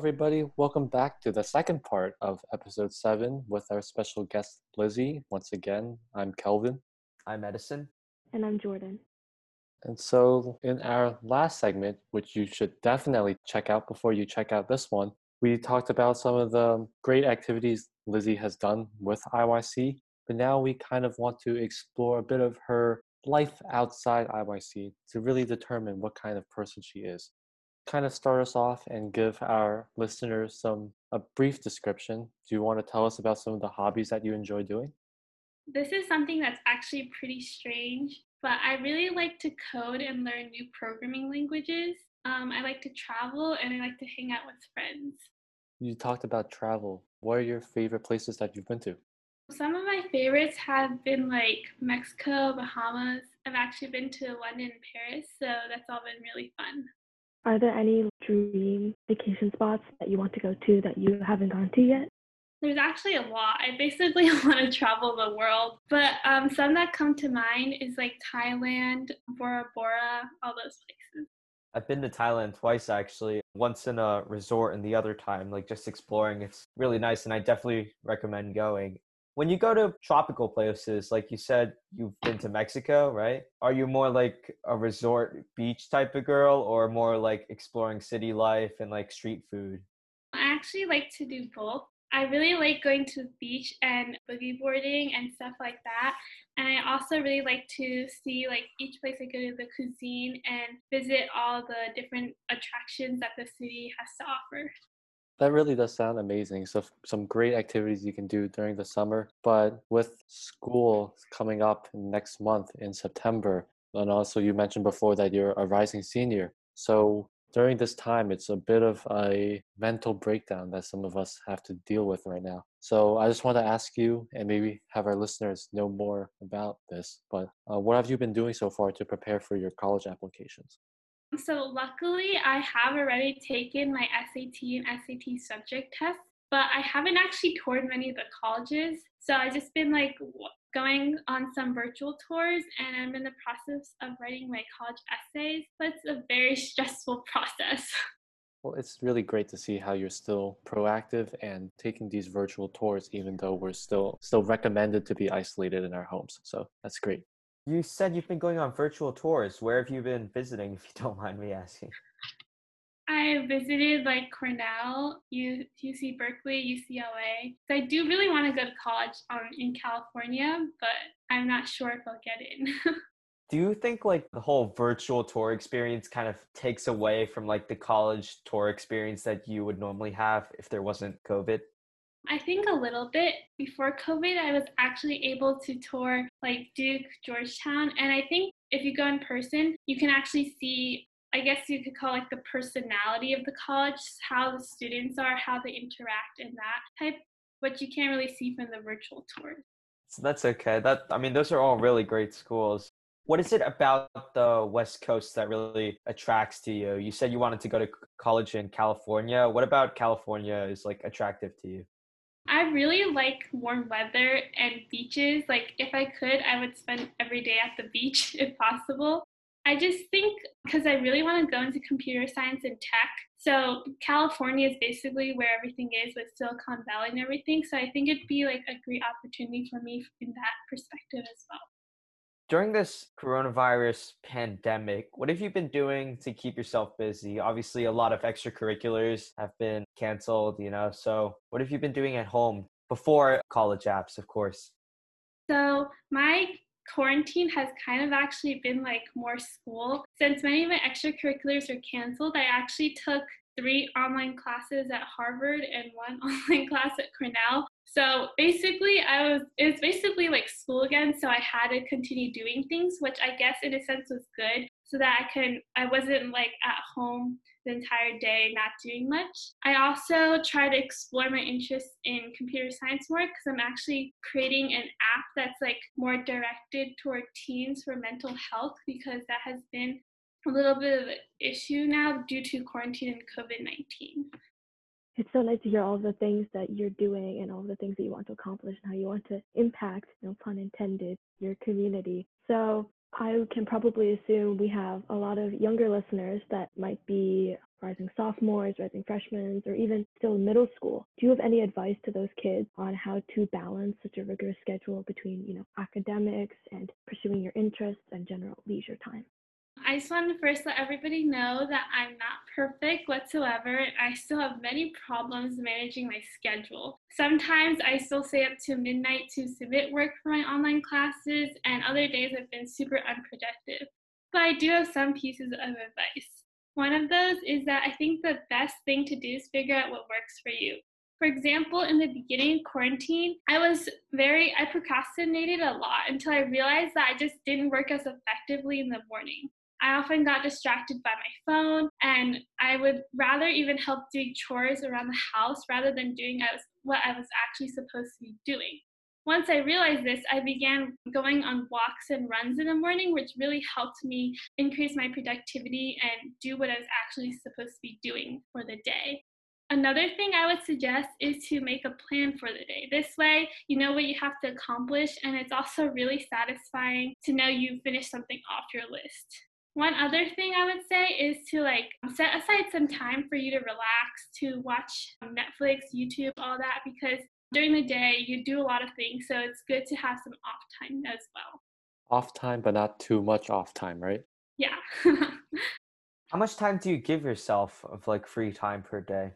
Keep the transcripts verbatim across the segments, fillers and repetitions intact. everybody. Welcome back to the second part of episode seven with our special guest, Lizzie. Once again, I'm Kelvin. I'm Edison. And I'm Jordan. And so in our last segment, which you should definitely check out before you check out this one, we talked about some of the great activities Lizzie has done with I Y C, but now we kind of want to explore a bit of her life outside I Y C to really determine what kind of person she is. Kind of start us off and give our listeners some a brief description. Do you want to tell us about some of the hobbies that you enjoy doing? This is something that's actually pretty strange, but I really like to code and learn new programming languages. Um, I like to travel and I like to hang out with friends. You talked about travel. What are your favorite places that you've been to? Some of my favorites have been like Mexico, Bahamas. I've actually been to London and Paris, so that's all been really fun. Are there any dream vacation spots that you want to go to that you haven't gone to yet? There's actually a lot. I basically want to travel the world, but um, some that come to mind is like Thailand, Bora Bora, all those places. I've been to Thailand twice, actually, once in a resort and the other time, like just exploring. It's really nice, and I definitely recommend going. When you go to tropical places, like you said, you've been to Mexico, right? Are you more like a resort beach type of girl or more like exploring city life and like street food? I actually like to do both. I really like going to the beach and boogie boarding and stuff like that. And I also really like to see like each place I go to the cuisine and visit all the different attractions that the city has to offer. That really does sound amazing. So some great activities you can do during the summer, but with school coming up next month in September, and also you mentioned before that you're a rising senior. So during this time, it's a bit of a mental breakdown that some of us have to deal with right now. So I just want to ask you and maybe have our listeners know more about this, but uh, what have you been doing so far to prepare for your college applications? So luckily, I have already taken my S A T and S A T subject tests, but I haven't actually toured many of the colleges. So I've just been like going on some virtual tours, and I'm in the process of writing my college essays. But it's a very stressful process. Well, it's really great to see how you're still proactive and taking these virtual tours, even though we're still still recommended to be isolated in our homes. So that's great. You said you've been going on virtual tours. Where have you been visiting, if you don't mind me asking? I visited like Cornell, U C Berkeley, U C L A. So I do really want to go to college um, in California, but I'm not sure if I'll get in. Do you think like the whole virtual tour experience kind of takes away from like the college tour experience that you would normally have if there wasn't COVID? I think a little bit. Before COVID, I was actually able to tour like Duke, Georgetown. And I think if you go in person, you can actually see, I guess you could call like the personality of the college, how the students are, how they interact and that type, but you can't really see from the virtual tours. So that's okay. That I mean, those are all really great schools. What is it about the West Coast that really attracts to you? You said you wanted to go to college in California. What about California is like attractive to you? I really like warm weather and beaches. Like if I could, I would spend every day at the beach if possible. I just think because I really want to go into computer science and tech. So California is basically where everything is with Silicon Valley and everything. So I think it'd be like a great opportunity for me in that perspective as well. During this coronavirus pandemic, what have you been doing to keep yourself busy? Obviously, a lot of extracurriculars have been canceled, you know, so what have you been doing at home before college apps, of course? So my quarantine has kind of actually been like more school. Since many of my extracurriculars are canceled, I actually took three online classes at Harvard and one online class at Cornell. So basically, I was it was basically like school again, so I had to continue doing things, which I guess in a sense was good, so that I can I wasn't like at home the entire day not doing much. I also try to explore my interest in computer science more because I'm actually creating an app that's like more directed toward teens for mental health because that has been a little bit of an issue now due to quarantine and COVID nineteen. It's so nice to hear all the things that you're doing and all the things that you want to accomplish and how you want to impact, no pun intended, your community. So I can probably assume we have a lot of younger listeners that might be rising sophomores, rising freshmen, or even still middle school. Do you have any advice to those kids on how to balance such a rigorous schedule between, you know, academics and pursuing your interests and general leisure time? I just wanted to first let everybody know that I'm not perfect whatsoever, and I still have many problems managing my schedule. Sometimes I still stay up to midnight to submit work for my online classes, and other days I've been super unproductive. But I do have some pieces of advice. One of those is that I think the best thing to do is figure out what works for you. For example, in the beginning of quarantine, I was very, I procrastinated a lot until I realized that I just didn't work as effectively in the morning. I often got distracted by my phone, and I would rather even help doing chores around the house rather than doing what I was actually supposed to be doing. Once I realized this, I began going on walks and runs in the morning, which really helped me increase my productivity and do what I was actually supposed to be doing for the day. Another thing I would suggest is to make a plan for the day. This way, you know what you have to accomplish, and it's also really satisfying to know you finished something off your list. One other thing I would say is to like set aside some time for you to relax, to watch Netflix, YouTube, all that, because during the day you do a lot of things, so it's good to have some off time as well. Off time, but not too much off time, right? Yeah. How much time do you give yourself of like free time per day?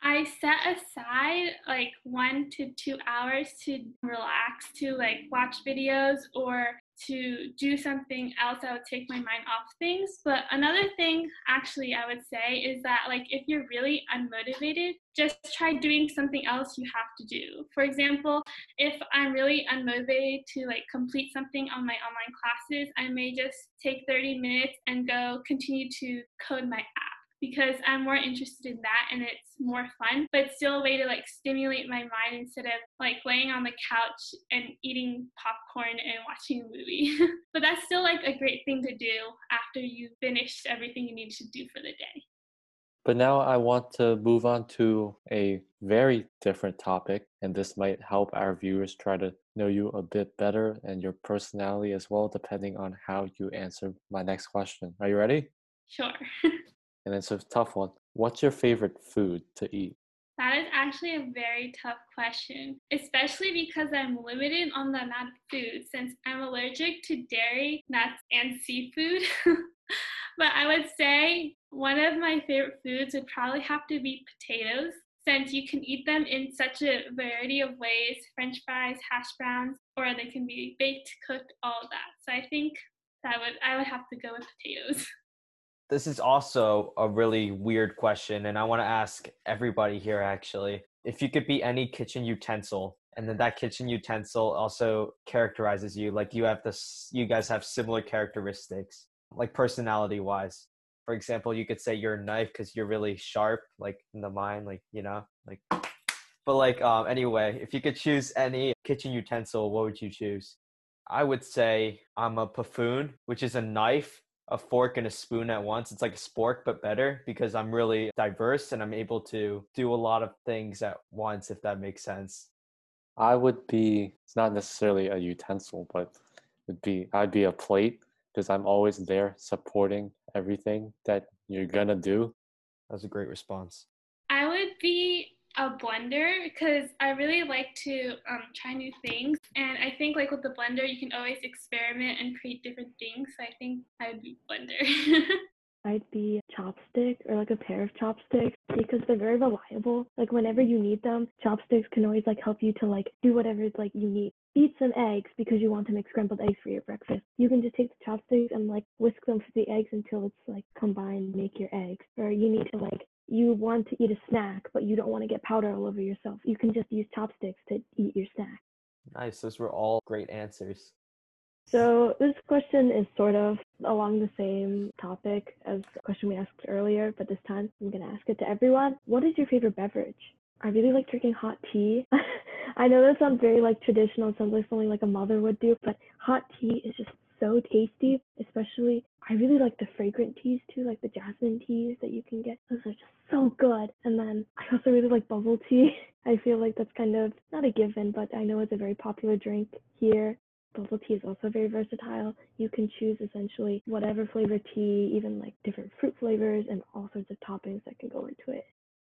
I set aside like one to two hours to relax, to like watch videos or to do something else that would take my mind off things. But another thing actually I would say is that like if you're really unmotivated, just try doing something else you have to do. For example, if I'm really unmotivated to like complete something on my online classes, I may just take thirty minutes and go continue to code my app, because I'm more interested in that and it's more fun, but still a way to like stimulate my mind instead of like laying on the couch and eating popcorn and watching a movie. But that's still like a great thing to do after you've finished everything you need to do for the day. But now I want to move on to a very different topic, and this might help our viewers try to know you a bit better and your personality as well, depending on how you answer my next question. Are you ready? Sure. And it's a tough one. What's your favorite food to eat? That is actually a very tough question, especially because I'm limited on the amount of food since I'm allergic to dairy, nuts, and seafood. But I would say one of my favorite foods would probably have to be potatoes, since you can eat them in such a variety of ways, french fries, hash browns, or they can be baked, cooked, all that. So I think that would I would have to go with potatoes. This is also a really weird question, and I want to ask everybody here, actually. If you could be any kitchen utensil, and then that kitchen utensil also characterizes you, like you have this, you guys have similar characteristics, like personality-wise. For example, you could say you're a knife because you're really sharp, like in the mind, like, you know, like. But like, um, anyway, if you could choose any kitchen utensil, what would you choose? I would say I'm a puffoon, which is a knife, a fork, and a spoon at once. It's like a spork, but better, because I'm really diverse and I'm able to do a lot of things at once, if that makes sense. I would be, it's not necessarily a utensil, but it'd be, I'd be a plate, because I'm always there supporting everything that you're gonna do. That's a great response. I would be a blender, because I really like to um, try new things, and I think like with the blender you can always experiment and create different things, so I think I would be blender. I'd be chopstick, or like a pair of chopsticks, because they're very reliable. Like whenever you need them, chopsticks can always like help you to like do whatever it's like you need. Eat some eggs because you want to make scrambled eggs for your breakfast. You can just take the chopsticks and like whisk them for the eggs until it's like combined, make your eggs. Or you need to like you want to eat a snack, but you don't want to get powder all over yourself. You can just use chopsticks to eat your snack. Nice. Those were all great answers. So this question is sort of along the same topic as the question we asked earlier, but this time I'm going to ask it to everyone. What is your favorite beverage? I really like drinking hot tea. I know that sounds very like traditional. It sounds like something like a mother would do, but hot tea is just so tasty. Especially, I really like the fragrant teas too, like the jasmine teas that you can get. Those are just so good. And then I also really like bubble tea. I feel like that's kind of not a given, but I know it's a very popular drink here. Bubble tea is also very versatile. You can choose essentially whatever flavor tea, even like different fruit flavors and all sorts of toppings that can go into it.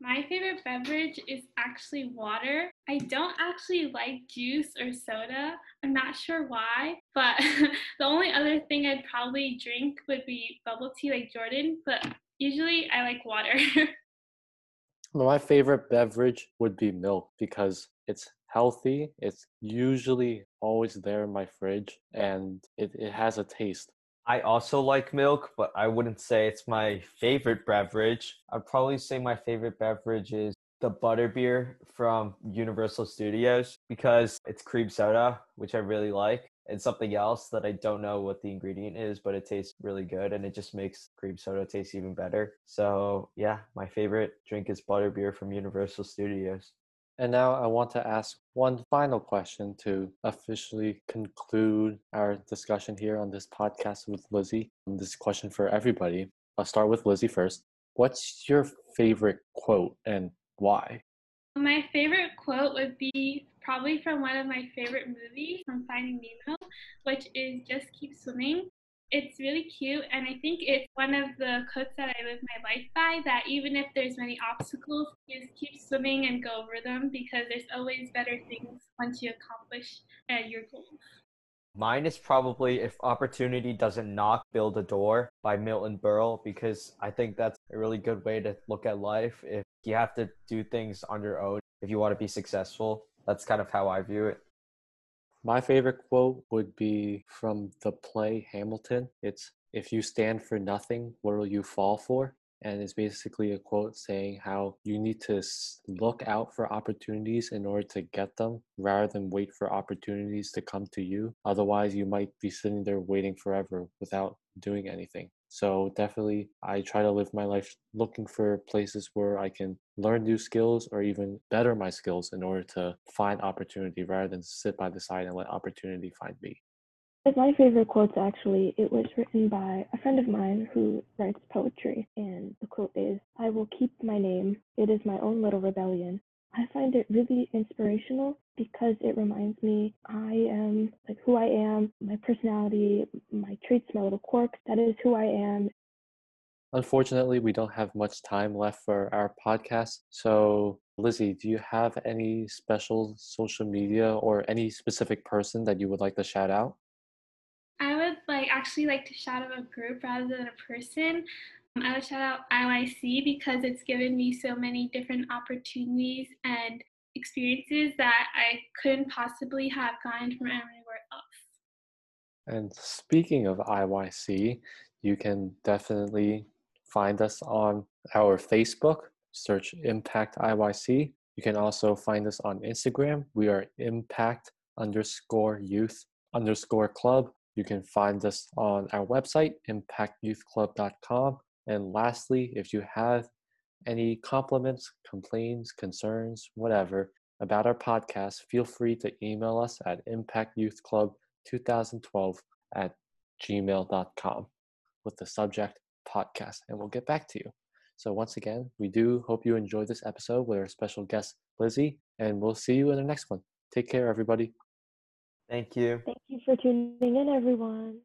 My favorite beverage is actually water. I don't actually like juice or soda. I'm not sure why, but the only other thing I'd probably drink would be bubble tea like Jordan, but usually I like water. My favorite beverage would be milk because it's healthy. It's usually always there in my fridge and it, it has a taste. I also like milk, but I wouldn't say it's my favorite beverage. I'd probably say my favorite beverage is the Butterbeer from Universal Studios because it's cream soda, which I really like, and something else that I don't know what the ingredient is, but it tastes really good and it just makes cream soda taste even better. So yeah, my favorite drink is Butterbeer from Universal Studios. And now I want to ask one final question to officially conclude our discussion here on this podcast with Lizzie. And this question for everybody. I'll start with Lizzie first. What's your favorite quote and why? My favorite quote would be probably from one of my favorite movies, from Finding Nemo, which is "Just keep swimming." It's really cute, and I think it's one of the quotes that I live my life by, that even if there's many obstacles, just keep swimming and go over them because there's always better things once you accomplish uh, your goals. Mine is probably "If Opportunity Doesn't Knock, Build a Door" by Milton Berle, because I think that's a really good way to look at life. If you have to do things on your own, if you want to be successful, that's kind of how I view it. My favorite quote would be from the play Hamilton. It's, "If you stand for nothing, what will you fall for?" And it's basically a quote saying how you need to look out for opportunities in order to get them rather than wait for opportunities to come to you. Otherwise, you might be sitting there waiting forever without doing anything. So definitely, I try to live my life looking for places where I can learn new skills or even better my skills in order to find opportunity rather than sit by the side and let opportunity find me. It's my favorite quotes, actually. It was written by a friend of mine who writes poetry. And the quote is, "I will keep my name. It is my own little rebellion." I find it really inspirational because it reminds me I am like who I am, my personality, my traits, my little quirks. That is who I am. Unfortunately, we don't have much time left for our podcast. So, Lizzie, do you have any special social media or any specific person that you would like to shout out? I would like actually like to shout out a group rather than a person. I would shout out I Y C because it's given me so many different opportunities and experiences that I couldn't possibly have gotten from anywhere else. And speaking of I Y C, you can definitely find us on our Facebook, search Impact I Y C. You can also find us on Instagram. We are Impact underscore Youth underscore Club. You can find us on our website, impact youth club dot com. And lastly, if you have any compliments, complaints, concerns, whatever about our podcast, feel free to email us at impact youth club two thousand twelve at gmail dot com with the subject podcast, and we'll get back to you. So once again, we do hope you enjoyed this episode with our special guest, Lizzie, and we'll see you in the next one. Take care, everybody. Thank you. Thank you for tuning in, everyone.